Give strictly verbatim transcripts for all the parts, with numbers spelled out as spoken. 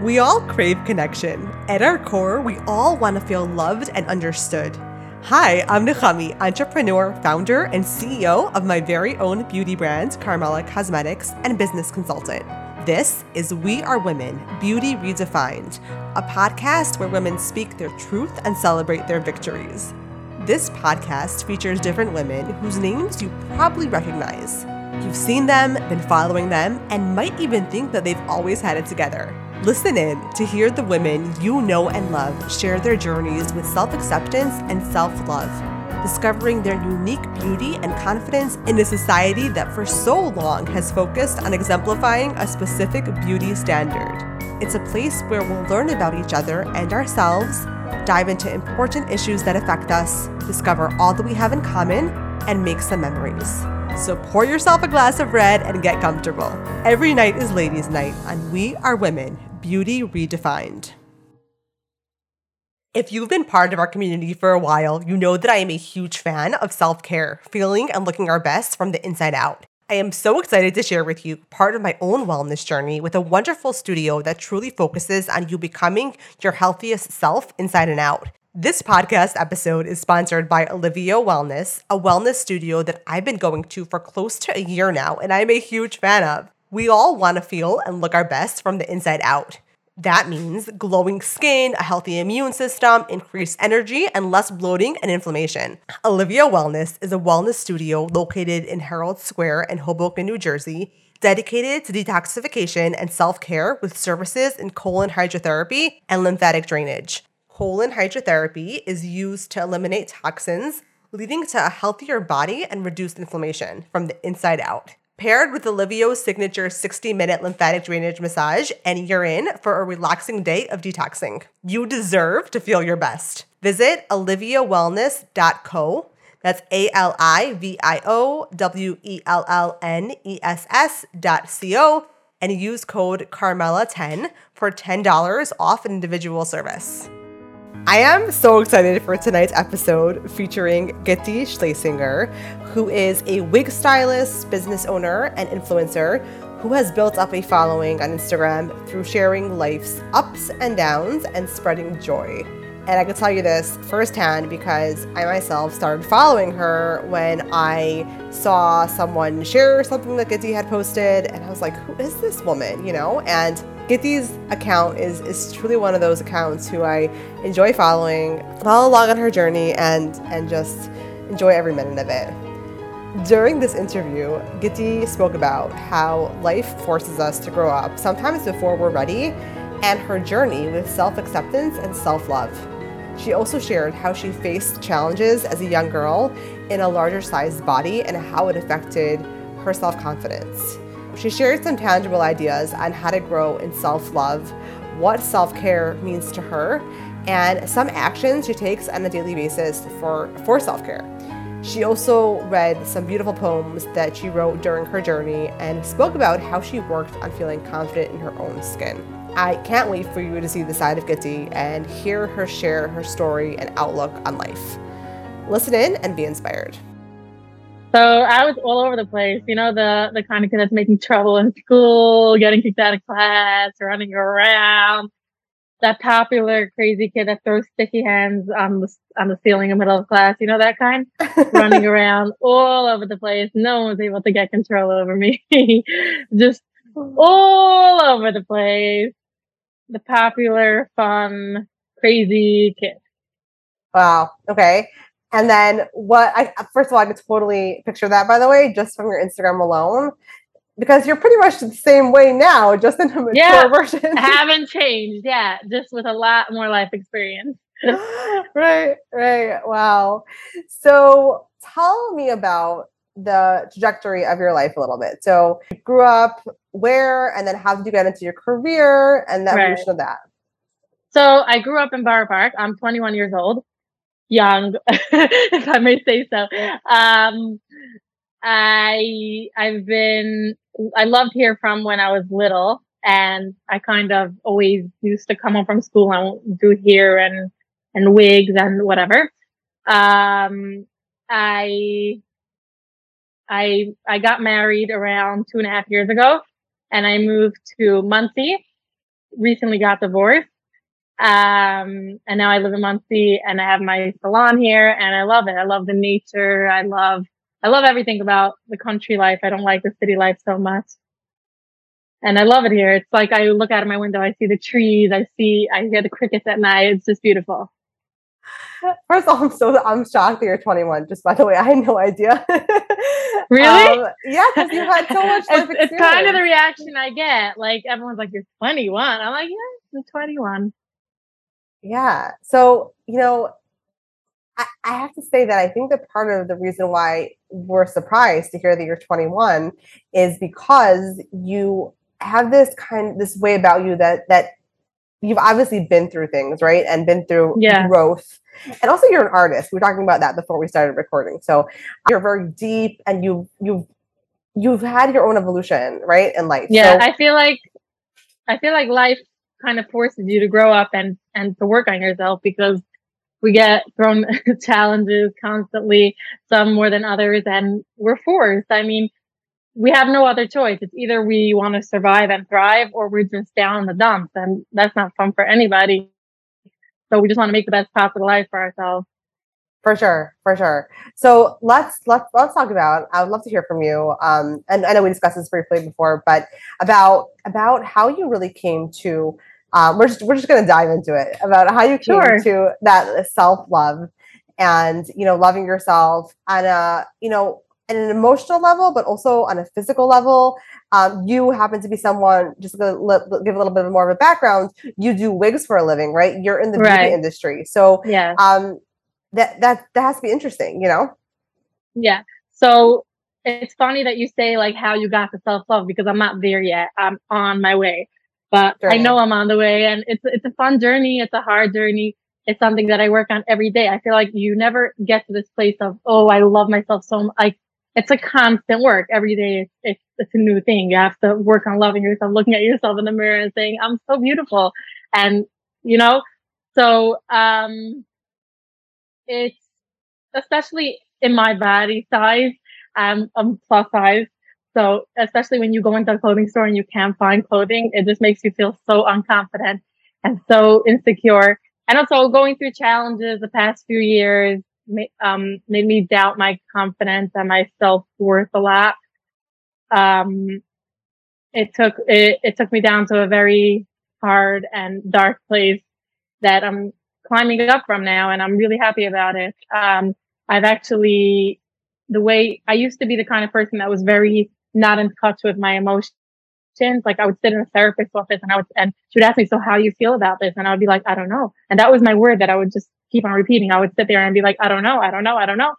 We all crave connection. At our core, we all want to feel loved and understood. Hi, I'm Nechamit, entrepreneur, founder, and C E O of my very own beauty brand, Karmela Cosmetics, and business consultant. This is We Are Women, Beauty Redefined, a podcast where women speak their truth and celebrate their victories. This podcast features different women whose names you probably recognize. You've seen them, been following them, and might even think that they've always had it together. Listen in to hear the women you know and love share their journeys with self-acceptance and self-love, discovering their unique beauty and confidence in a society that for so long has focused on exemplifying a specific beauty standard. It's a place where we'll learn about each other and ourselves, dive into important issues that affect us, discover all that we have in common, and make some memories. So pour yourself a glass of red and get comfortable. Every night is ladies' night on We Are Women, Beauty Redefined. If you've been part of our community for a while, you know that I am a huge fan of self-care, feeling and looking our best from the inside out. I am so excited to share with you part of my own wellness journey with a wonderful studio that truly focuses on you becoming your healthiest self inside and out. This podcast episode is sponsored by Alivio Wellness, a wellness studio that I've been going to for close to a year now, and I'm a huge fan of. We all want to feel and look our best from the inside out. That means glowing skin, a healthy immune system, increased energy, and less bloating and inflammation. Alivio Wellness is a wellness studio located in Herald Square in Hoboken, New Jersey, dedicated to detoxification and self-care with services in colon hydrotherapy and lymphatic drainage. Colon hydrotherapy is used to eliminate toxins, leading to a healthier body and reduced inflammation from the inside out. Paired with Alivio's signature sixty-minute lymphatic drainage massage and urine for a relaxing day of detoxing. You deserve to feel your best. Visit alivio wellness dot co. That's A L I V I O W E L L N E S S dot C O and use code Karmela ten for ten dollars off an individual service. I am so excited for tonight's episode featuring Gitty Schlesinger, who is a wig stylist, business owner, and influencer who has built up a following on Instagram through sharing life's ups and downs and spreading joy. And I can tell you this firsthand because I myself started following her when I saw someone share something that Gitty had posted, and I was like, who is this woman, you know? And Gitty's account is, is truly one of those accounts who I enjoy following, follow along on her journey, and, and just enjoy every minute of it. During this interview, Gitty spoke about how life forces us to grow up, sometimes before we're ready, and her journey with self-acceptance and self-love. She also shared how she faced challenges as a young girl in a larger sized body and how it affected her self-confidence. She shared some tangible ideas on how to grow in self-love, what self-care means to her, and some actions she takes on a daily basis for, for self-care. She also read some beautiful poems that she wrote during her journey and spoke about how she worked on feeling confident in her own skin. I can't wait for you to see the side of Gitty and hear her share her story and outlook on life. Listen in and be inspired. So I was all over the place, you know, the, the kind of kid that's making trouble in school, getting kicked out of class, running around. That popular crazy kid that throws sticky hands on the, on the ceiling in the middle of class, you know, that kind? Running around all over the place. No one was able to get control over me. Just all over the place. The popular, fun, crazy kid. Wow. Okay. And then what I, first of all, I could totally picture that, by the way, just from your Instagram alone, because you're pretty much the same way now, just in a mature yeah, version. Haven't changed. Yeah. Just with a lot more life experience. Right. Right. Wow. So tell me about the trajectory of your life a little bit. So you grew up where, and then how did you get into your career and the evolution right. of that? So I grew up in Bower Park. I'm twenty-one years old. Young, if I may say so. Um, I, I've been, I loved here from when I was little, and I kind of always used to come home from school and do here and, and wigs and whatever. Um, I, I, I got married around two and a half years ago, and I moved to Muncie recently got divorced. Um, and now I live in Muncie and I have my salon here and I love it. I love the nature. I love, I love everything about the country life. I don't like the city life so much. And I love it here. It's like I look out of my window, I see the trees, I see, I hear the crickets at night. It's just beautiful. First of all, I'm so I'm shocked that you're twenty-one. Just by the way, I had no idea. Really? Um, yeah, because you've had so much life experience. It's kind of the reaction I get. Like everyone's like, "You're twenty-one." I'm like, "Yeah, I'm twenty-one." Yeah. So you know, I, I have to say that I think that part of the reason why we're surprised to hear that you're twenty-one is because you have this kind, this way about you that that. You've obviously been through things, right? And been through yeah. growth. And also you're an artist. We were talking about that before we started recording. So you're very deep and you, you've, you've had your own evolution, right? In life. Yeah. So, I feel like, I feel like life kind of forces you to grow up and, and to work on yourself because we get thrown challenges constantly, some more than others, and we're forced. I mean, we have no other choice. It's either we want to survive and thrive or we're just down in the dumps. And that's not fun for anybody. So we just want to make the best possible life for ourselves. For sure. For sure. So let's, let's, let's talk about, I would love to hear from you. Um, and I know we discussed this briefly before, but about, about how you really came to, um, we're just, we're just going to dive into it about how you came sure. to that self-love and, you know, loving yourself on a, you know, at an emotional level, but also on a physical level. Um, you happen to be someone, just to li- give a little bit more of a background, you do wigs for a living, right? You're in the right. beauty industry. So yeah. um, that, that, that has to be interesting, you know? Yeah. So it's funny that you say like how you got to self-love because I'm not there yet. I'm on my way, but journey. I know I'm on the way and it's, it's a fun journey. It's a hard journey. It's something that I work on every day. I feel like you never get to this place of, oh, I love myself so much. Like, it's a constant work. Every day, it's, it's, it's a new thing. You have to work on loving yourself, looking at yourself in the mirror and saying, I'm so beautiful. And, you know, so um, it's especially in my body size. I'm, I'm plus size. So especially when you go into a clothing store and you can't find clothing, it just makes you feel so unconfident and so insecure. And also going through challenges the past few years, Um, made me doubt my confidence and my self-worth a lot. Um, it took, it, it took me down to a very hard and dark place that I'm climbing up from now. And I'm really happy about it. Um, I've actually, the way I used to be the kind of person that was very not in touch with my emotions. Like I would sit in a therapist's office and I would, and she would ask me, so how do you feel about this? And I would be like, I don't know. And that was my word that I would just keep on repeating. I would sit there and be like, I don't know, I don't know, I don't know.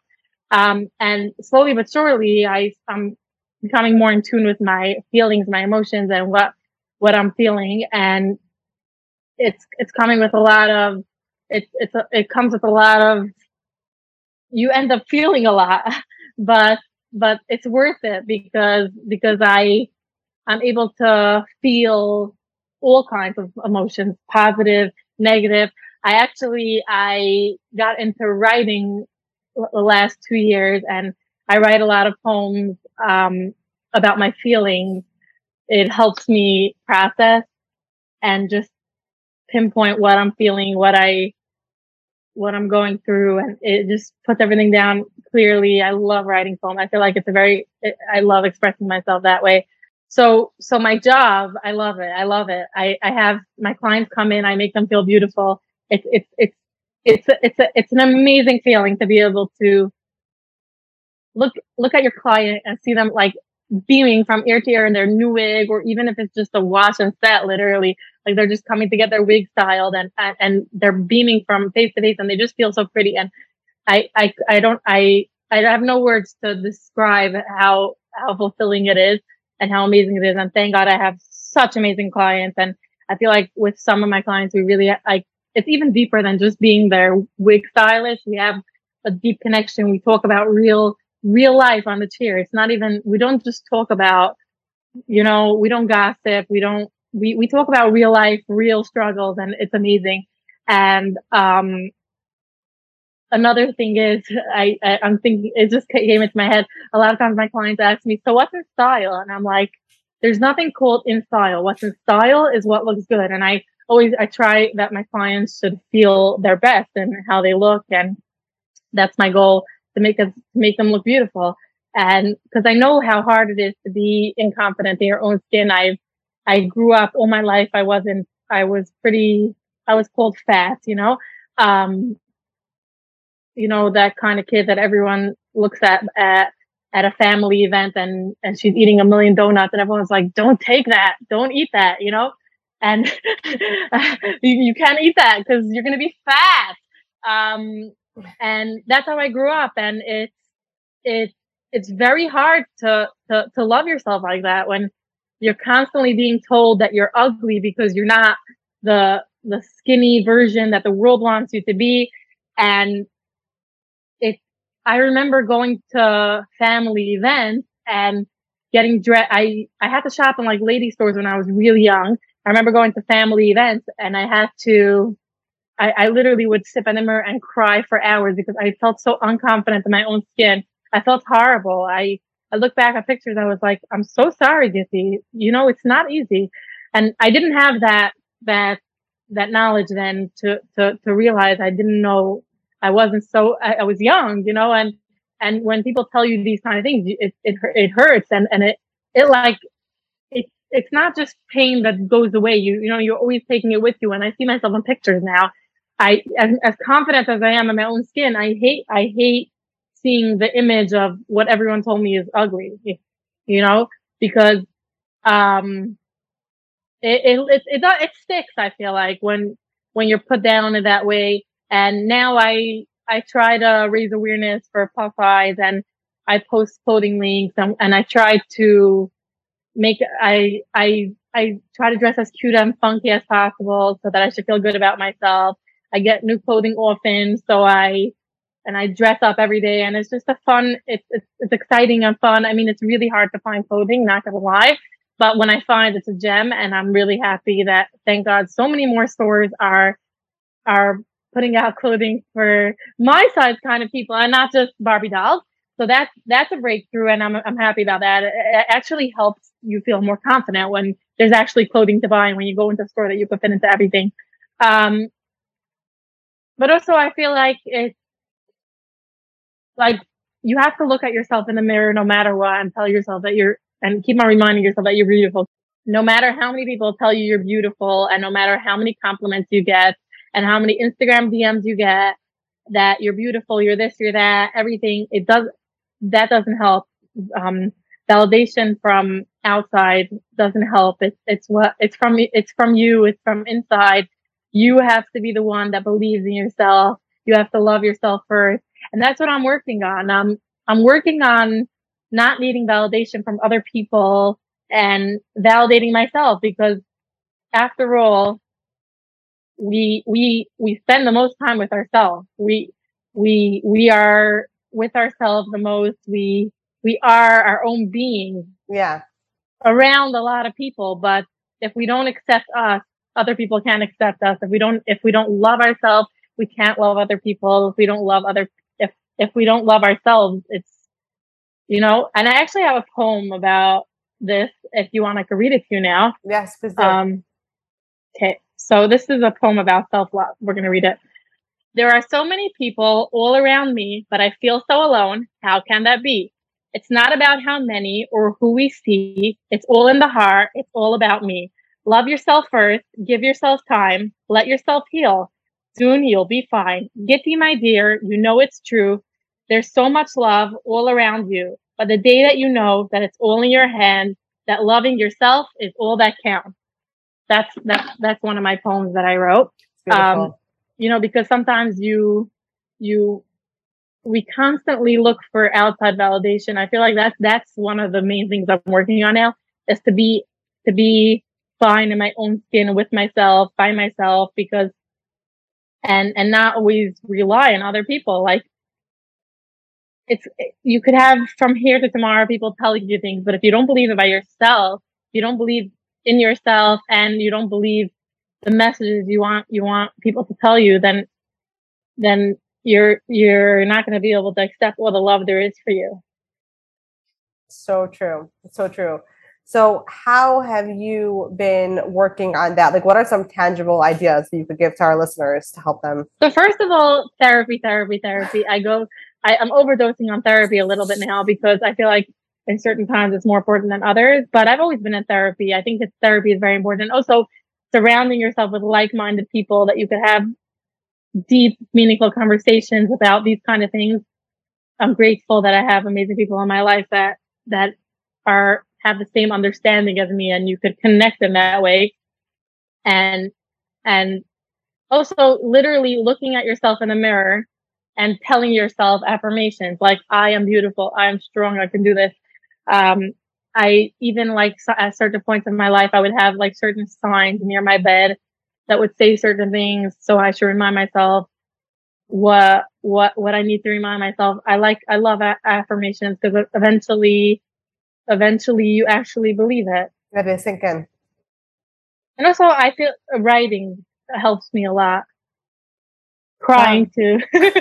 Um, and slowly but surely, I, I'm becoming more in tune with my feelings, my emotions, and what what I'm feeling. And it's it's coming with a lot of it's it's a, it comes with a lot of you end up feeling a lot, but but it's worth it because because I I'm able to feel all kinds of emotions, positive, negative. I actually, I got into writing the last two years and I write a lot of poems, um, about my feelings. It helps me process and just pinpoint what I'm feeling, what I, what I'm going through. And it just puts everything down clearly. I love writing poems. I feel like it's a very, it, I love expressing myself that way. So, so my job, I love it. I love it. I, I have my clients come in. I make them feel beautiful. It's, it's, it's, it's, it's, a, it's an amazing feeling to be able to look, look at your client and see them like beaming from ear to ear in their new wig, or even if it's just a wash and set, literally, like they're just coming to get their wig styled and, and, and they're beaming from face to face and they just feel so pretty. And I, I, I don't, I, I have no words to describe how, how fulfilling it is and how amazing it is. And thank God I have such amazing clients. And I feel like with some of my clients, we really like, it's even deeper than just being their wig stylist. We have a deep connection. We talk about real, real life on the chair. It's not even, we don't just talk about, you know, we don't gossip. We don't, we, we talk about real life, real struggles, and it's amazing. And, um, another thing is I, I I'm thinking, it just came into my head. A lot of times my clients ask me, so what's your style? And I'm like, there's nothing called in style. What's in style is what looks good. And I always, I try that my clients should feel their best and how they look. And that's my goal, to make them, make them look beautiful. And because I know how hard it is to be incompetent in your own skin. I, I grew up all my life. I wasn't, I was pretty, I was called fat, you know, um, you know, that kind of kid that everyone looks at, at, at a family event and, and she's eating a million donuts and everyone's like, don't take that. Don't eat that, you know, and you, you can't eat that because you're going to be fat. Um, and that's how I grew up. And it's, it's, it's very hard to, to, to love yourself like that when you're constantly being told that you're ugly because you're not the, the skinny version that the world wants you to be. And it, I remember going to family events and getting dressed. I, I had to shop in like lady stores when I was really young. I remember going to family events and I had to, I, I literally would sit in the mirror and cry for hours because I felt so unconfident in my own skin. I felt horrible. I, I look back at pictures. I was like, I'm so sorry, Gitty. You know, it's not easy. And I didn't have that, that, that knowledge then to, to, to realize I didn't know I wasn't so, I, I was young, you know, and, and when people tell you these kind of things, it, it, it hurts. And, and it, it like, it, it's not just pain that goes away. You, you know, you're always taking it with you. And I see myself in pictures now. I, as, as confident as I am in my own skin, I hate, I hate, seeing the image of what everyone told me is ugly, you know, because um, it, it, it, it sticks. I feel like when, when you're put down in that way. And now I, I try to raise awareness for puff eyes and I post clothing links and, and I try to make, I, I, I try to dress as cute and funky as possible so that I should feel good about myself. I get new clothing often. So I, And I dress up every day, and it's just a fun. It's, it's it's exciting and fun. I mean, it's really hard to find clothing, not gonna lie. But when I find, it's a gem, and I'm really happy that thank God so many more stores are are putting out clothing for my size kind of people, and not just Barbie dolls. So that's that's a breakthrough, and I'm I'm happy about that. It, it actually helps you feel more confident when there's actually clothing to buy, and when you go into a store that you can fit into everything. Um, but also, I feel like it's. Like, you have to look at yourself in the mirror no matter what and tell yourself that you're, and keep on reminding yourself that you're beautiful. No matter how many people tell you you're beautiful and no matter how many compliments you get and how many Instagram D Ms you get that you're beautiful, you're this, you're that, everything, it does, that doesn't help. Um, validation from outside doesn't help. It's, it's what, it's from, it's from you. It's from inside. You have to be the one that believes in yourself. You have to love yourself first. And that's what I'm working on. Um, I'm working on not needing validation from other people and validating myself, because after all, we, we, we spend the most time with ourselves. We, we, we are with ourselves the most. We, we are our own beings. Yeah. Around a lot of people. But if we don't accept us, other people can't accept us. If we don't, if we don't love ourselves, we can't love other people. If we don't love other If we don't love ourselves, it's, you know, and I actually have a poem about this. If you want, I can read it to you now. Yes, please do. Um, okay. So this is a poem about self-love. We're going to read it. There are so many people all around me, but I feel so alone. How can that be? It's not about how many or who we see. It's all in the heart. It's all about me. Love yourself first. Give yourself time. Let yourself heal. Soon you'll be fine. Gitty, my dear, you know it's true. There's so much love all around you, but the day that you know that it's all in your hands, that loving yourself is all that counts. That's, that's, that's one of my poems that I wrote. Um, you know, because sometimes you, you, we constantly look for outside validation. I feel like that's, that's one of the main things I'm working on now, is to be, to be fine in my own skin with myself, by myself, because, and, and not always rely on other people. Like, It's, you could have from here to tomorrow people telling you things, but if you don't believe it by yourself, you don't believe in yourself, and you don't believe the messages you want, you want people to tell you, then, then you're, you're not going to be able to accept all the love there is for you. So true. So true. So how have you been working on that? Like, what are some tangible ideas that you could give to our listeners to help them? So first of all, therapy, therapy, therapy. I go, I, I'm overdosing on therapy a little bit now because I feel like in certain times it's more important than others, but I've always been in therapy. I think that therapy is very important. Also surrounding yourself with like-minded people that you could have deep, meaningful conversations about these kind of things. I'm grateful that I have amazing people in my life that, that are, have the same understanding as me, and you could connect in that way. And, and also literally looking at yourself in a mirror and telling yourself affirmations like, I am beautiful. I am strong. I can do this. Um, I even like at certain points in my life, I would have like certain signs near my bed that would say certain things. So I should remind myself what, what, what I need to remind myself. I like, I love a- affirmations because eventually, eventually you actually believe it. That is sinking. And also I feel writing helps me a lot. Crying wow. too.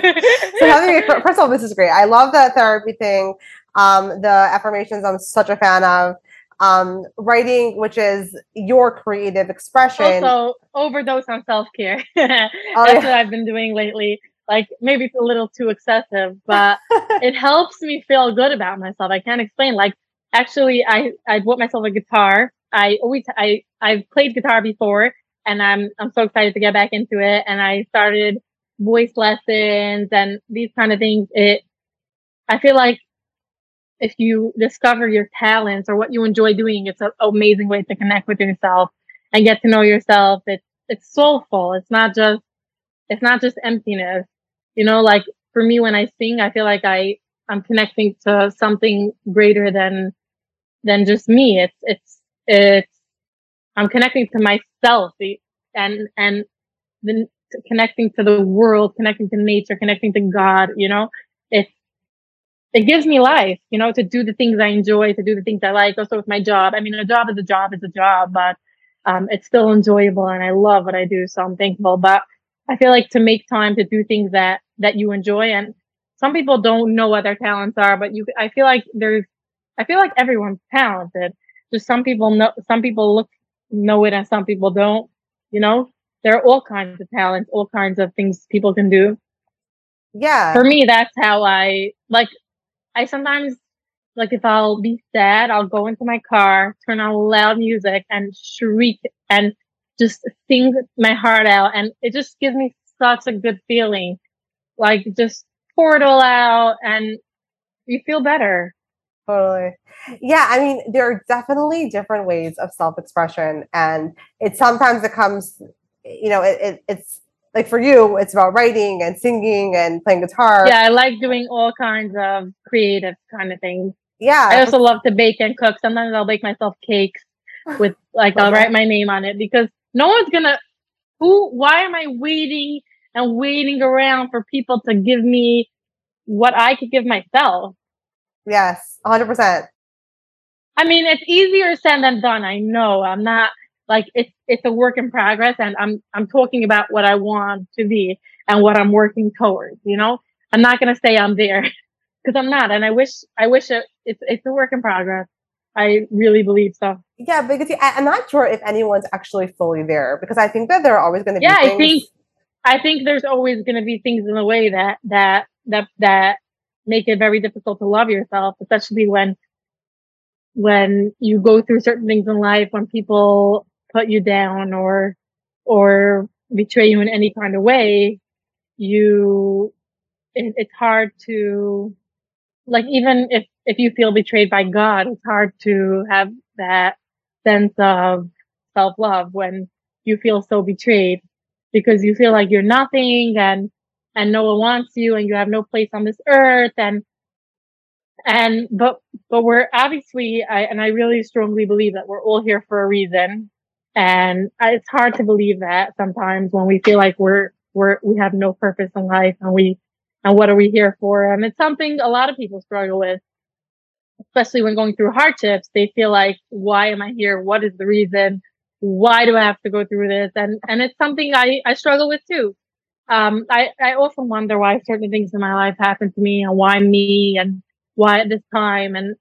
So having, first of all, this is great. I love the therapy thing. Um, the affirmations I'm such a fan of. Um, writing, which is your creative expression. Also overdose on self-care. That's oh, yeah. what I've been doing lately. Like maybe it's a little too excessive, but it helps me feel good about myself. I can't explain. Like actually I, I bought myself a guitar. I always, I, I've played guitar before and I'm, I'm so excited to get back into it. And I started voice lessons and these kind of things. It, I feel like if you discover your talents or what you enjoy doing, it's an amazing way to connect with yourself and get to know yourself. It's, it's soulful. It's not just, it's not just emptiness. You know, like for me, when I sing, I feel like I, I'm connecting to something greater than, than just me. It's, it's, it's, I'm connecting to myself and, and then connecting to the world, connecting to nature, connecting to God, you know, it's, it gives me life, you know, to do the things I enjoy, to do the things I like. Also with my job. I mean, a job is a job is a job, but, um, it's still enjoyable and I love what I do. So I'm thankful, but I feel like to make time to do things that, that you enjoy. And some people don't know what their talents are, but you, I feel like there's, I feel like everyone's talented. Just some people know, some people look, know it and some people don't, you know, there are all kinds of talents, all kinds of things people can do. Yeah. For me, that's how I like, I sometimes, like, if I'll be sad, I'll go into my car, turn on loud music and shriek and just sing my heart out. And it just gives me such a good feeling, like just pour it all out and you feel better. Totally. Yeah. I mean, there are definitely different ways of self-expression and it sometimes it comes, you know, it, it it's, like for you, it's about writing and singing and playing guitar. Yeah, I like doing all kinds of creative kind of things. Yeah. I also love to bake and cook. Sometimes I'll bake myself cakes with like, I'll write my name on it because no one's going to, who, why am I waiting and waiting around for people to give me what I could give myself? Yes, one hundred percent. I mean, it's easier said than done. I know I'm not. Like it's, it's a work in progress and I'm, I'm talking about what I want to be and what I'm working towards, you know, I'm not going to say I'm there because I'm not. And I wish, I wish it, it's, it's a work in progress. I really believe so. Yeah. Because I, I'm not sure if anyone's actually fully there because I think that there are always going to be. Yeah. Things- I think, I think there's always going to be things in the way that, that, that, that make it very difficult to love yourself, especially when, when you go through certain things in life, when people put you down or, or betray you in any kind of way, you, it, it's hard to, like, even if, if you feel betrayed by God, it's hard to have that sense of self-love when you feel so betrayed because you feel like you're nothing and, and no one wants you and you have no place on this earth. And, and, but, but we're obviously, I, and I really strongly believe that we're all here for a reason. And it's hard to believe that sometimes when we feel like we're, we're, we have no purpose in life and we, and what are we here for? And it's something a lot of people struggle with, especially when going through hardships. They feel like, why am I here? What is the reason? Why do I have to go through this? And, and it's something I, I struggle with too. Um, I, I often wonder why certain things in my life happen to me and why me and why at this time. And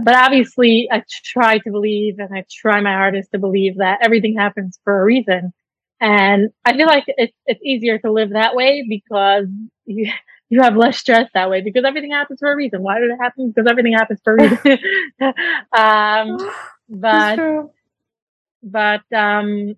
But obviously, I try to believe, and I try my hardest to believe that everything happens for a reason. And I feel like it's it's easier to live that way because you you have less stress that way, because everything happens for a reason. Why did it happen? Because everything happens for a reason. um, but but um,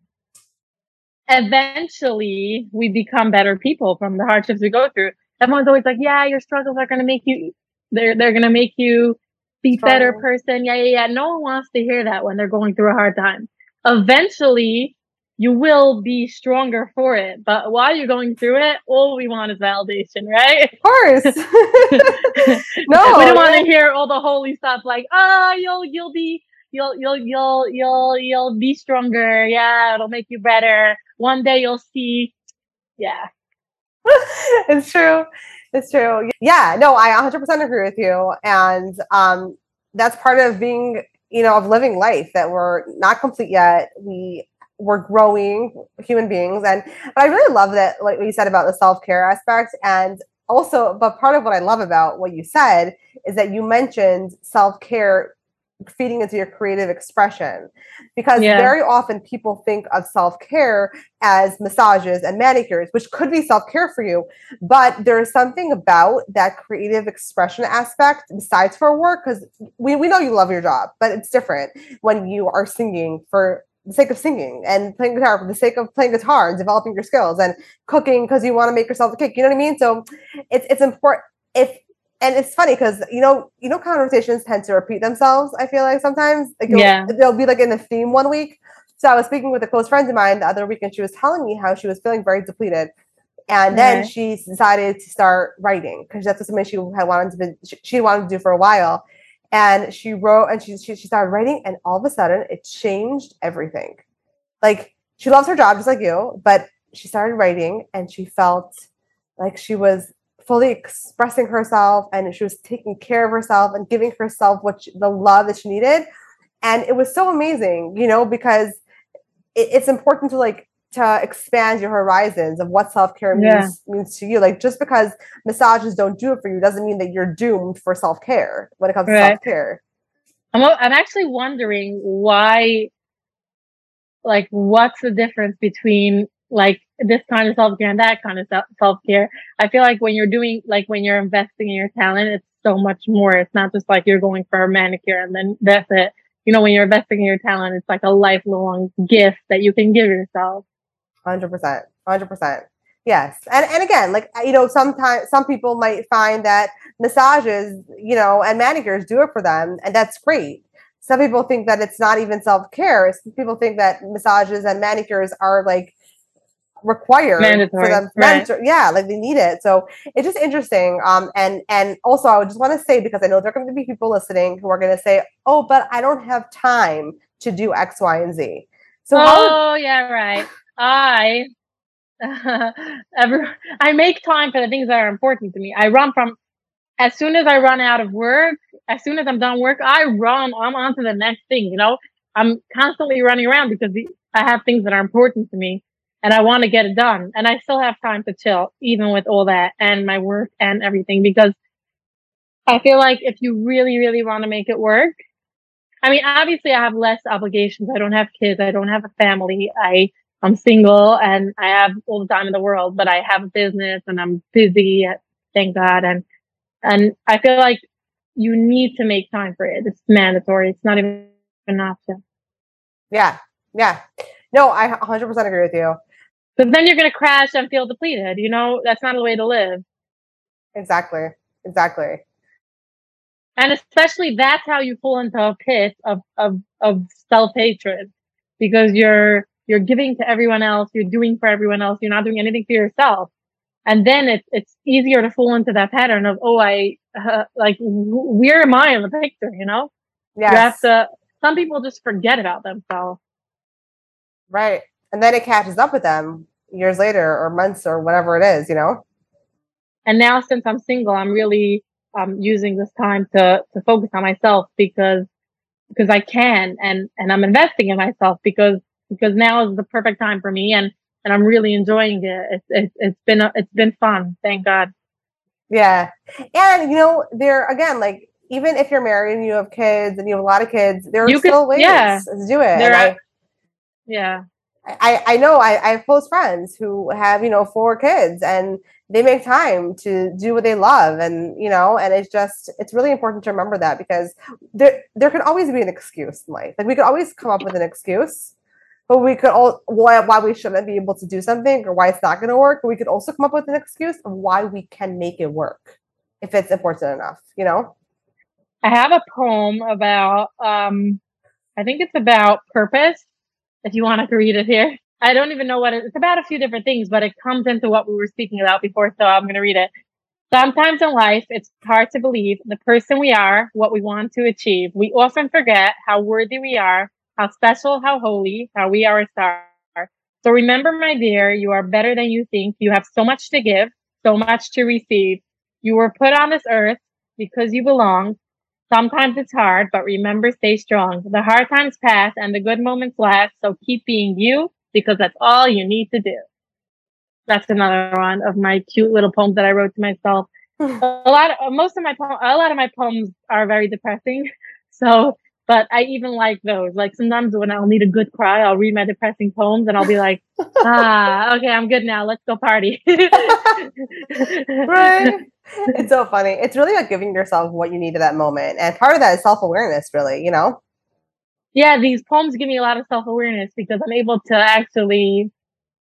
eventually, we become better people from the hardships we go through. Everyone's always like, "Yeah, your struggles are going to make you. They're they're going to make you." Be better person. Yeah, yeah, yeah. No one wants to hear that when they're going through a hard time. Eventually, you will be stronger for it. But while you're going through it, all we want is validation, right? Of course. No, we don't want to hear all the holy stuff like, "Oh, you'll you'll be you'll you'll you'll you'll you'll be stronger. Yeah, it'll make you better. One day you'll see." Yeah, it's true. It's true. Yeah, no, I one hundred percent agree with you. And um, that's part of being, you know, of living life, that we're not complete yet. We, we're growing human beings. And but I really love that, like what you said about the self-care aspect. And also, but part of what I love about what you said is that you mentioned self-care feeding into your creative expression, because yeah. very often people think of self-care as massages and manicures, which could be self-care for you, but there's something about that creative expression aspect besides for work. Cause we, we know you love your job, but it's different when you are singing for the sake of singing and playing guitar for the sake of playing guitar and developing your skills, and cooking because you want to make yourself a cake. You know what I mean? So it's, it's important if, And it's funny because, you know, you know, conversations tend to repeat themselves. I feel like sometimes like, yeah. they'll be like in the theme one week. So I was speaking with a close friend of mine the other week, and she was telling me how she was feeling very depleted. And then right. she decided to start writing, because that's something she had wanted to be, she wanted to do for a while. And she wrote and she, she she started writing, and all of a sudden it changed everything. Like, she loves her job just like you, but she started writing and she felt like she was fully expressing herself, and she was taking care of herself and giving herself what she, the love that she needed. And it was so amazing, you know, because it, it's important to like, to expand your horizons of what self-care means, yeah. means to you. Like, just because massages don't do it for you doesn't mean that you're doomed for self-care when it comes right. to self-care. I'm, I'm actually wondering why, like, what's the difference between like this kind of self-care and that kind of self-care. I feel like when you're doing, like when you're investing in your talent, it's so much more. It's not just like you're going for a manicure and then that's it. You know, when you're investing in your talent, it's like a lifelong gift that you can give yourself. one hundred percent. one hundred percent. Yes. And and again, like, you know, sometimes some people might find that massages, you know, and manicures do it for them. And that's great. Some people think that it's not even self-care. Some people think that massages and manicures are like, required mandatory. For them, right. mandatory, yeah, like they need it. So it's just interesting. Um, and and also I just want to say, because I know there are going to be people listening who are going to say, "Oh, but I don't have time to do X, Y, and Z." So oh how- yeah, right. I uh, every I make time for the things that are important to me. I run from as soon as I run out of work, as soon as I'm done work, I run. I'm on to the next thing. You know, I'm constantly running around because the, I have things that are important to me. And I want to get it done. And I still have time to chill, even with all that and my work and everything, because I feel like if you really, really want to make it work, I mean, obviously I have less obligations. I don't have kids. I don't have a family. I, I'm single and I have all the time in the world, but I have a business and I'm busy. Thank God. And, and I feel like you need to make time for it. It's mandatory. It's not even an option. Yeah. Yeah. No, I one hundred percent agree with you. But then you're going to crash and feel depleted. You know, that's not a way to live. Exactly. Exactly. And especially that's how you fall into a pit of, of, of self-hatred, because you're, you're giving to everyone else. You're doing for everyone else. You're not doing anything for yourself. And then it's, it's easier to fall into that pattern of, oh, I, uh, like, where am I in the picture? You know, yes. You have to, some people just forget about themselves. Right. And then it catches up with them years later or months or whatever it is, you know? And now since I'm single, I'm really um, using this time to, to focus on myself because, because I can, and, and I'm investing in myself because, because now is the perfect time for me, and, and I'm really enjoying it. It's, it's, it's been, a, it's been fun. Thank God. Yeah. And you know, there again, like, even if you're married and you have kids and you have a lot of kids, there are you still could, ways yeah. to do it. There are, I, yeah. I, I know I, I have close friends who have, you know, four kids and they make time to do what they love. And, you know, and it's just, it's really important to remember that, because there, there could always be an excuse in life. Like, we could always come up with an excuse, but we could all, why, why we shouldn't be able to do something or why it's not going to work. But we could also come up with an excuse of why we can make it work if it's important enough, you know? I have a poem about, um, I think it's about purpose. If you want to read it here, I don't even know what it, it's about a few different things, but it comes into what we were speaking about before. So I'm going to read it. Sometimes in life, it's hard to believe the person we are, what we want to achieve. We often forget how worthy we are, how special, how holy, how we are a star. So remember, my dear, you are better than you think. You have so much to give, so much to receive. You were put on this earth because you belong. Sometimes it's hard, but remember, stay strong. The hard times pass and the good moments last. So keep being you, because that's all you need to do. That's another one of my cute little poems that I wrote to myself. a lot, of, most of my poem, a lot of my poems are very depressing. So, but I even like those. Like, sometimes when I'll need a good cry, I'll read my depressing poems and I'll be like, ah, okay, I'm good now. Let's go party. Right. It's so funny. It's really like giving yourself what you need at that moment. And part of that is self-awareness, really, you know? Yeah, these poems give me a lot of self-awareness, because I'm able to actually,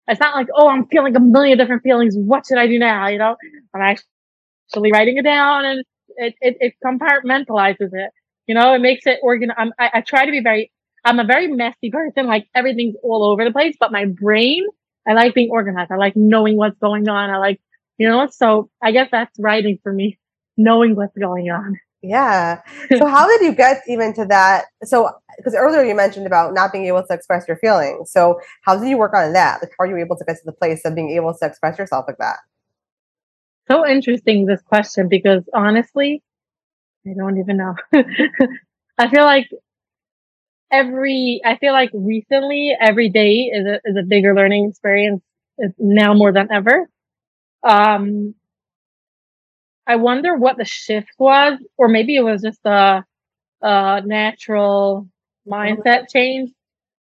it's not like, oh, I'm feeling a million different feelings. What should I do now? You know, I'm actually writing it down, and it, it, it compartmentalizes it. You know, it makes it organ. I'm, I, I try to be very, I'm a very messy person. Like, everything's all over the place, but my brain, I like being organized. I like knowing what's going on. I like, you know, so I guess that's writing for me, knowing what's going on. Yeah. So how did you get even to that? So, because earlier you mentioned about not being able to express your feelings. So how did you work on that? Like, how are you able to get to the place of being able to express yourself like that? So interesting, this question, because honestly, I don't even know. I feel like every, I feel like recently every day is a, is a bigger learning experience now more than ever. Um, I wonder what the shift was, or maybe it was just a, a natural mindset change,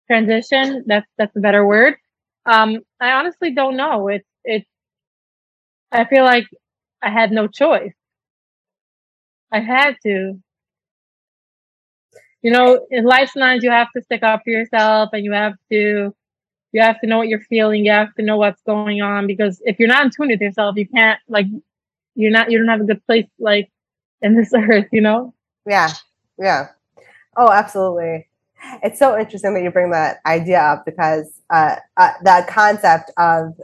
transition. That's, that's a better word. Um, I honestly don't know. It's, it's, I feel like I had no choice. I had to. You know, in life's lines, you have to stick up for yourself, and you have to, you have to know what you're feeling. You have to know what's going on, because if you're not in tune with yourself, you can't, like, you're not, you don't have a good place, like, in this earth, you know? Yeah. Yeah. Oh, absolutely. It's so interesting that you bring that idea up, because uh, uh, that concept of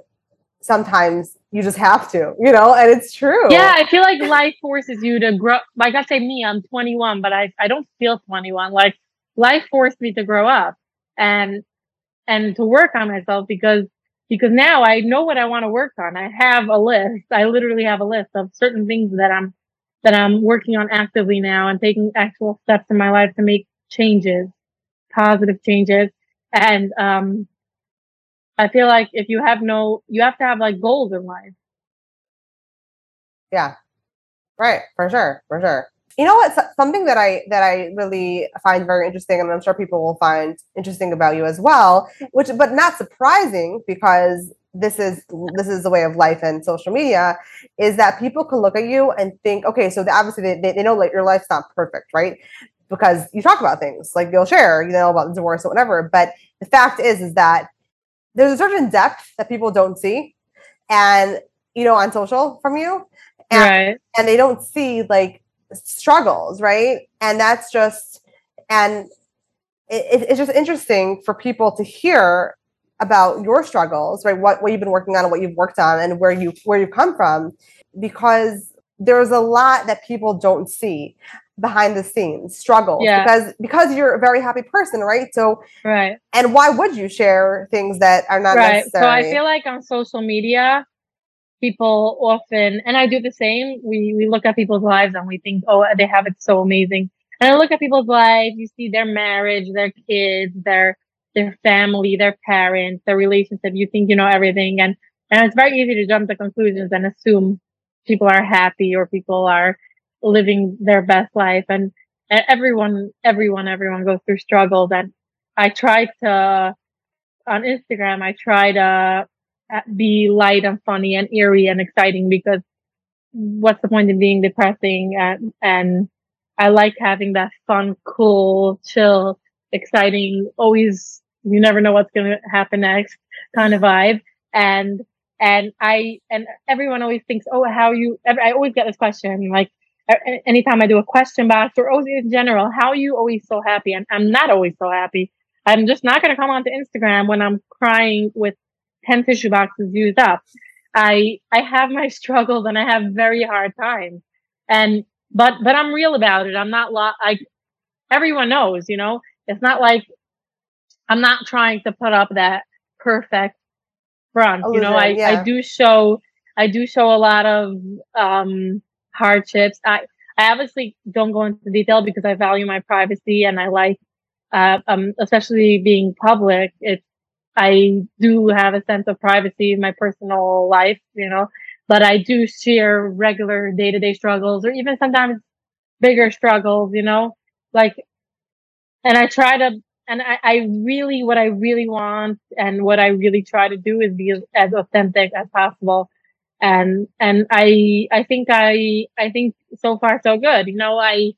sometimes you just have to, you know, and it's true. Yeah. I feel like life forces you to grow. Like, I say me, I'm twenty-one, but I, I don't feel twenty-one. Like, life forced me to grow up and, and to work on myself, because, because now I know what I want to work on. I have a list. I literally have a list of certain things that I'm, that I'm working on actively now, and taking actual steps in my life to make changes, positive changes. And, um, I feel like if you have no, you have to have like goals in life. Yeah. Right. For sure. For sure. You know what? Something that I, that I really find very interesting, and I'm sure people will find interesting about you as well, which, but not surprising, because this is, this is the way of life and social media, is that people can look at you and think, okay, so obviously they, they, they know that your life's not perfect, right? Because you talk about things, like, you'll share, you know, about the divorce or whatever. But the fact is, is that there's a certain depth that people don't see, and, you know, on social from you, and, right. and they don't see, like, struggles. Right. And that's just, and it, it's just interesting for people to hear about your struggles, right? What, what you've been working on, and what you've worked on, and where you, where you come from, because there's a lot that people don't see behind the scenes struggles, yeah. because because you're a very happy person, right? So right. And why would you share things that are not right. necessary? So I feel like on social media, people often, and I do the same, we we look at people's lives and we think, oh, they have it so amazing. And I look at people's lives, you see their marriage, their kids, their their family, their parents, their relationship, you think you know everything, and and it's very easy to jump to conclusions and assume people are happy, or people are living their best life. And everyone, everyone, everyone goes through struggles. And I tried to, on Instagram, I try to be light and funny and eerie and exciting, because what's the point in being depressing? And, and I like having that fun, cool, chill, exciting, always, you never know what's going to happen next kind of vibe. And, and I, and everyone always thinks, oh, how you, I always get this question, like, anytime I do a question box or always in general, how are you always so happy? And I'm not always so happy. I'm just not going to come onto Instagram when I'm crying with ten tissue boxes used up. I, I have my struggles and I have very hard times. And, but, but I'm real about it. I'm not like, lo- everyone knows, you know, it's not like I'm not trying to put up that perfect front. Oh, you know, right, I, yeah. I do show, I do show a lot of, um, hardships. I, I obviously don't go into detail because I value my privacy, and I like, uh, um, especially being public. It's, I do have a sense of privacy in my personal life, you know, but I do share regular day-to-day struggles, or even sometimes bigger struggles, you know, like, and I try to, and I, I really, what I really want and what I really try to do is be as authentic as possible. And, and I, I think I, I think so far so good. You know, I,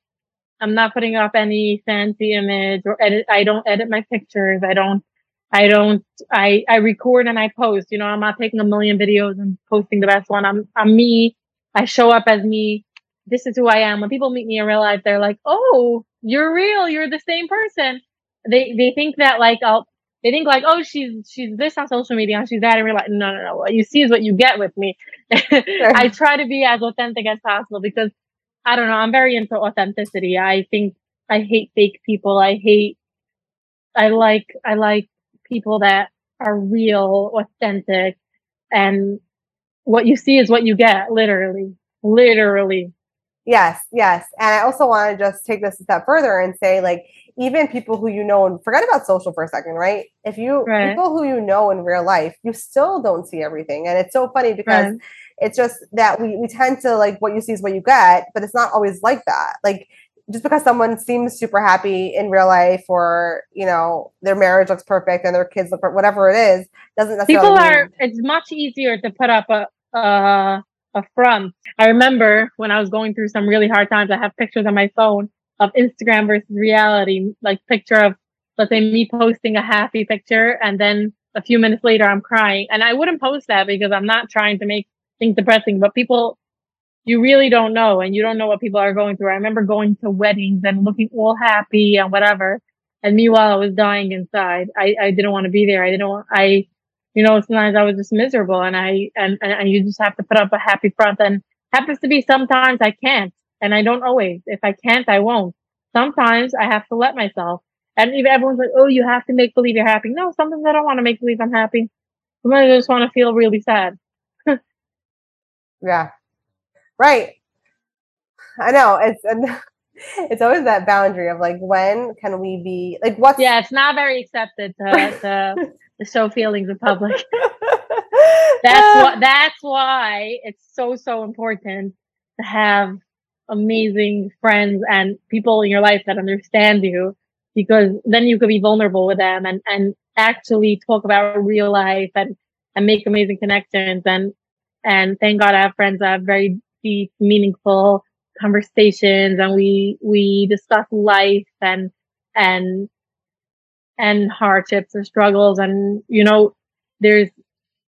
I'm not putting up any fancy image or edit. I don't edit my pictures. I don't, I don't, I, I record and I post. You know, I'm not taking a million videos and posting the best one. I'm, I'm me. I show up as me. This is who I am. When people meet me in real life, they're like, oh, you're real. You're the same person. They, they think that like, I'll, they think like, oh, she's, she's this on social media and she's that in real life. No, no, no. What you see is what you get with me. I try to be as authentic as possible because I don't know. I'm very into authenticity. I think I hate fake people. I hate, I like, I like, people that are real, authentic, and what you see is what you get, literally, literally. Yes, yes. And I also want to just take this a step further and say, like, even people who you know, and forget about social for a second, right? If you, right. people who you know in real life, you still don't see everything. And it's so funny because right. it's just that we, we tend to like, what you see is what you get, but it's not always like that. Like, just because someone seems super happy in real life, or, you know, their marriage looks perfect and their kids look perfect, whatever it is, doesn't necessarily People are, mean. It's much easier to put up a, uh, a front. I remember when I was going through some really hard times, I have pictures on my phone of Instagram versus reality, like picture of, let's say, me posting a happy picture. And then a few minutes later, I'm crying. And I wouldn't post that because I'm not trying to make things depressing, but people, you really don't know, and you don't know what people are going through. I remember going to weddings and looking all happy and whatever. And meanwhile, I was dying inside. I, I didn't want to be there. I didn't want, I, you know, sometimes I was just miserable, and I, and, and, and you just have to put up a happy front. And happens to be sometimes I can't, and I don't always. If I can't, I won't. Sometimes I have to let myself. And even everyone's like, oh, you have to make believe you're happy. No, sometimes I don't want to make believe I'm happy. Sometimes I just want to feel really sad. Yeah. Right. I know. It's it's always that boundary of like, when can we be like, what's yeah, it's not very accepted to, to show feelings in public. That's what, that's why it's so, so important to have amazing friends and people in your life that understand you, because then you could be vulnerable with them and, and actually talk about real life and, and make amazing connections. And, and thank God I have friends that have very deep, meaningful conversations, and we we discuss life and and and hardships and struggles, and you know there's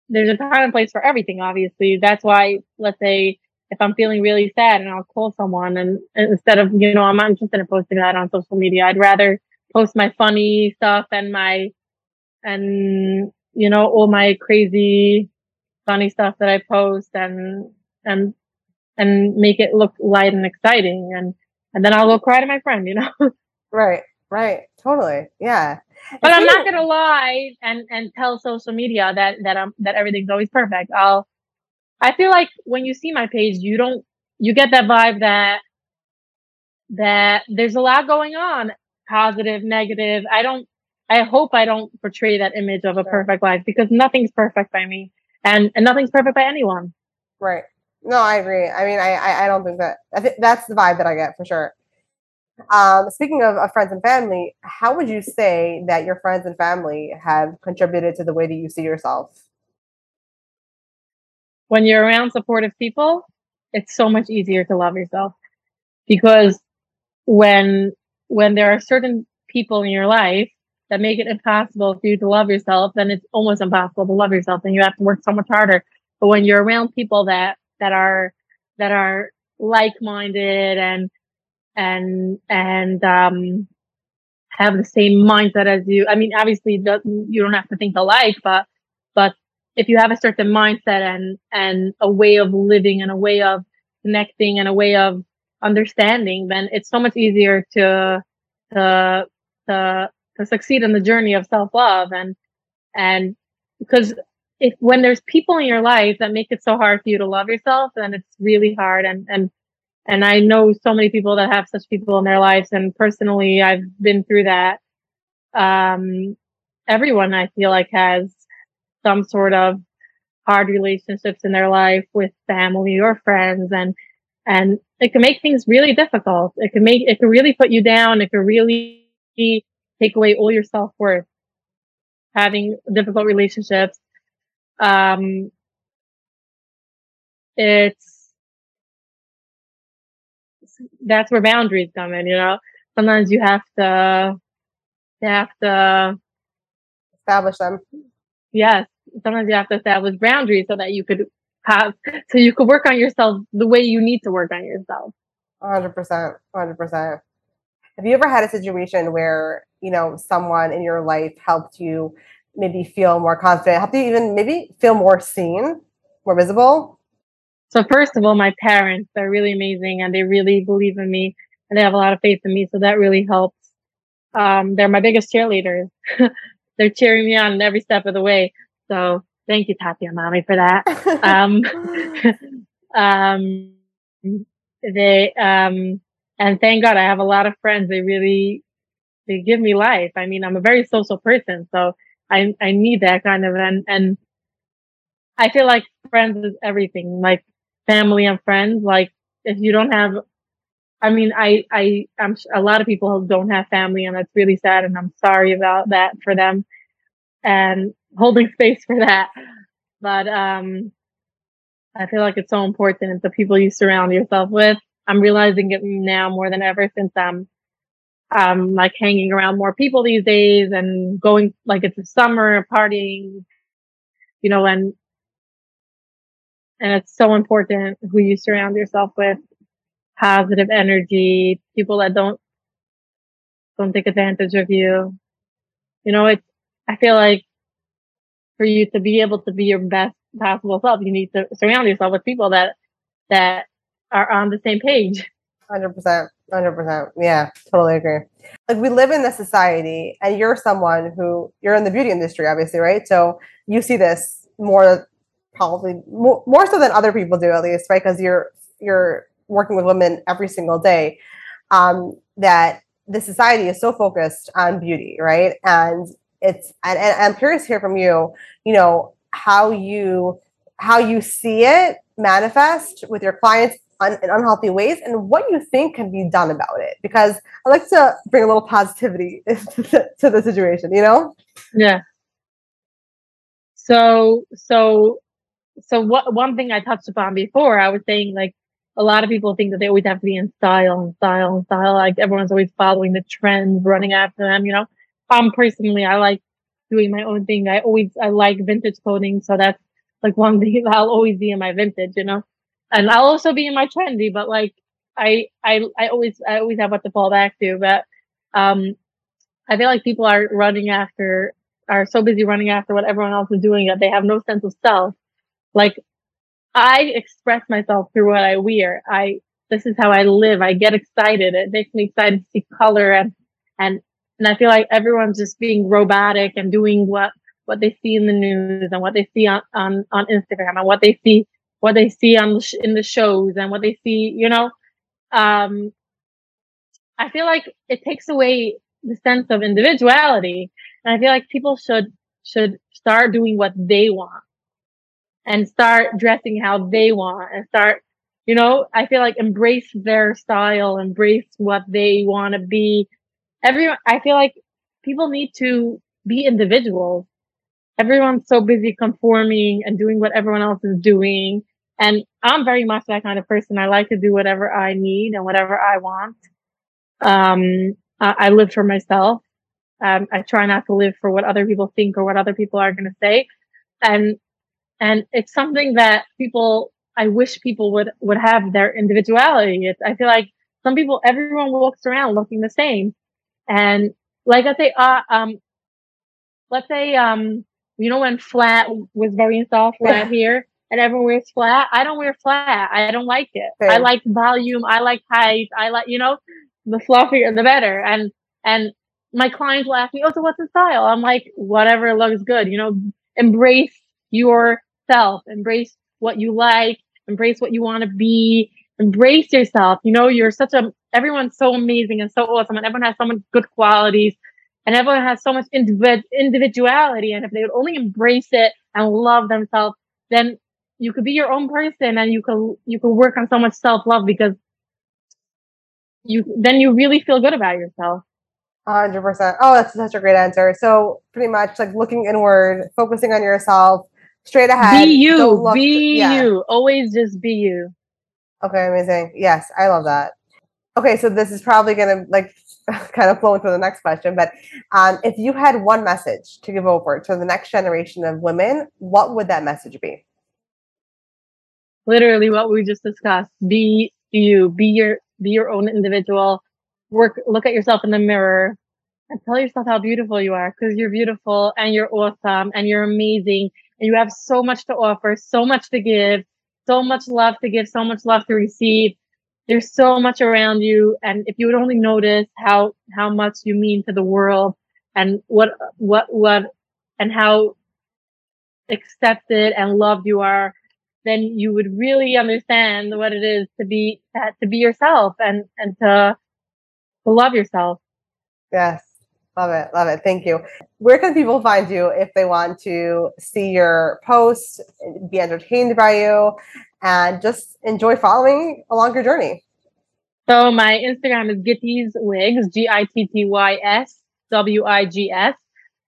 there's a time and place for everything. Obviously, that's why, let's say, if I'm feeling really sad, and I'll call someone, and, and instead of, you know, I'm not interested in posting that on social media, I'd rather post my funny stuff and my and you know all my crazy funny stuff that I post, and and and make it look light and exciting. And, and then I'll go cry to my friend, you know? Right. Right. Totally. Yeah. But I'm not going to lie and, and tell social media that, that I'm, that everything's always perfect. I'll, I feel like when you see my page, you don't, you get that vibe that, that there's a lot going on, positive, negative. I don't, I hope I don't portray that image of a perfect life, because nothing's perfect by me, and, and nothing's perfect by anyone. Right. No, I agree. I mean, I I, I don't think that I th- that's the vibe that I get for sure. Um, speaking of, of friends and family, how would you say that your friends and family have contributed to the way that you see yourself? When you're around supportive people, it's so much easier to love yourself, because when when there are certain people in your life that make it impossible for you to love yourself, then it's almost impossible to love yourself, and you have to work so much harder. But when you're around people that that are that are like-minded and and and um have the same mindset as you, I mean, obviously you don't have to think alike, but but if you have a certain mindset and and a way of living and a way of connecting and a way of understanding, then it's so much easier to to to to succeed in the journey of self-love. And and because if when there's people in your life that make it so hard for you to love yourself, then it's really hard. And and and I know so many people that have such people in their lives, and personally I've been through that. Um everyone I feel like has some sort of hard relationships in their life with family or friends, and and it can make things really difficult. It can make it can really put you down. It can really take away all your self-worth, having difficult relationships. Um, it's, that's where boundaries come in, you know? Sometimes you have to, you have to establish them. Yes. Sometimes you have to establish boundaries so that you could have, so you could work on yourself the way you need to work on yourself. one hundred percent. one hundred percent. Have you ever had a situation where, you know, someone in your life helped you maybe feel more confident, helped you even maybe feel more seen, more visible? So first of all, my parents are really amazing, and they really believe in me, and they have a lot of faith in me. So that really helps. Um, they're my biggest cheerleaders. They're cheering me on every step of the way. So thank you, Tati and Mommy, for that. um, um, they, um, and thank God I have a lot of friends. They really, they give me life. I mean, I'm a very social person, so I I need that kind of, and, and I feel like friends is everything, like family and friends. Like if you don't have, I mean, I, I, I'm a lot of people don't have family, and that's really sad, and I'm sorry about that for them, and holding space for that. But, um, I feel like it's so important, the people you surround yourself with. I'm realizing it now more than ever, since I'm, um, like hanging around more people these days and going, like it's the summer, partying, you know, and, and it's so important who you surround yourself with. Positive energy, people that don't, don't take advantage of you. You know, it's, I feel like for you to be able to be your best possible self, you need to surround yourself with people that, that, are on the same page. one hundred percent. one hundred percent. Yeah, totally agree. Like we live in this society, and you're someone who, you're in the beauty industry, obviously, right? So you see this more, probably more, more so than other people do, at least, right? Because you're you're working with women every single day. Um, that the society is so focused on beauty, right? And it's and, and I'm curious to hear from you, you know, how you how you see it manifest with your clients in unhealthy ways, and what you think can be done about it, because I like to bring a little positivity to the situation, you know? Yeah. So, so, so what, one thing I touched upon before, I was saying, like, a lot of people think that they always have to be in style and style and style. Like everyone's always following the trends, running after them, you know? Um, personally, I like doing my own thing. I always, I like vintage clothing. So that's like one thing, I'll always be in my vintage, you know? And I'll also be in my trendy, but like I, I, I always, I always have what to fall back to. But, um, I feel like people are running after, are so busy running after what everyone else is doing that they have no sense of self. Like I express myself through what I wear. I, this is how I live. I get excited. It makes me excited to see color, and, and, and I feel like everyone's just being robotic and doing what, what they see in the news, and what they see on, on, on Instagram, and what they see what they see on the sh- in the shows, and what they see, you know, um, I feel like it takes away the sense of individuality. And I feel like people should, should start doing what they want. and start dressing how they want and start, you know, I feel like embrace their style, embrace what they want to be. Everyone, I feel like people need to be individuals. Everyone's so busy conforming and doing what everyone else is doing. And I'm very much that kind of person. I like to do whatever I need and whatever I want. Um, I, I live for myself. Um, I try not to live for what other people think or what other people are going to say. And, and it's something that people, I wish people would, would have their individuality. It's, I feel like some people, everyone walks around looking the same. And like I say, uh, um, let's say, um, you know, when flat was very installed, flat here, and everyone wears flat. I don't wear flat. I don't like it. Okay. I like volume. I like height. I like, you know, the fluffier, the better. And, and my clients will ask me, oh, so what's the style? I'm like, whatever looks good. You know, embrace yourself, embrace what you like, embrace what you want to be, embrace yourself. You know, you're such a, everyone's so amazing and so awesome, and everyone has so much good qualities, and everyone has so much individ- individuality. And if they would only embrace it and love themselves, then you could be your own person, and you could you could work on so much self-love, because you then you really feel good about yourself. one hundred percent. Oh, that's such a great answer. So pretty much like looking inward, focusing on yourself, straight ahead. Be you. Be yeah. you. Always just be you. Okay, amazing. Yes, I love that. Okay, so this is probably going to like kind of flow into the next question, but um, if you had one message to give over to the next generation of women, what would that message be? Literally what we just discussed. Be you, be your, be your own individual. Work, look at yourself in the mirror and tell yourself how beautiful you are, because you're beautiful and you're awesome and you're amazing and you have so much to offer, so much to give, so much love to give, so much love to receive. There's so much around you. And if you would only notice how, how much you mean to the world and what, what, what, and how accepted and loved you are, then you would really understand what it is to be, to be yourself and, and to, to love yourself. Yes. Love it. Love it. Thank you. Where can people find you if they want to see your posts, be entertained by you, and just enjoy following along your journey? So my Instagram is GittysWigs, G I T T Y S W I G S,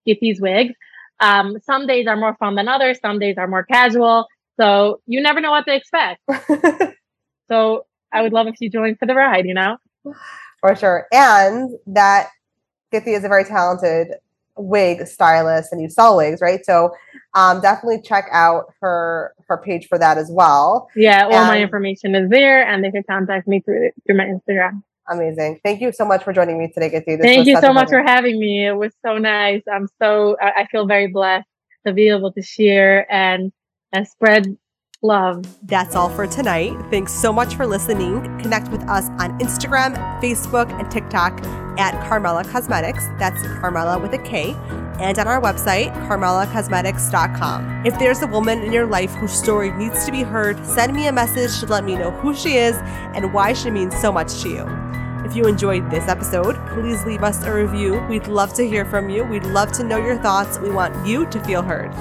GittysWigs. Um, some days are more fun than others. Some days are more casual. So you never know what to expect. So I would love if you joined for the ride, you know? For sure. And that Gitty is a very talented wig stylist, and you sell wigs, right? So um, definitely check out her her page for that as well. Yeah, all and my information is there, and they can contact me through through my Instagram. Amazing. Thank you so much for joining me today, Gitty. Thank you so much for having me. It was so nice. I'm so I, I feel very blessed to be able to share and and spread love. That's all for tonight. Thanks so much for listening. Connect with us on Instagram, Facebook, and TikTok at Karmela Cosmetics. That's Karmela with a K. And on our website, Karmela Cosmetics dot com. If there's a woman in your life whose story needs to be heard, send me a message to let me know who she is and why she means so much to you. If you enjoyed this episode, please leave us a review. We'd love to hear from you. We'd love to know your thoughts. We want you to feel heard.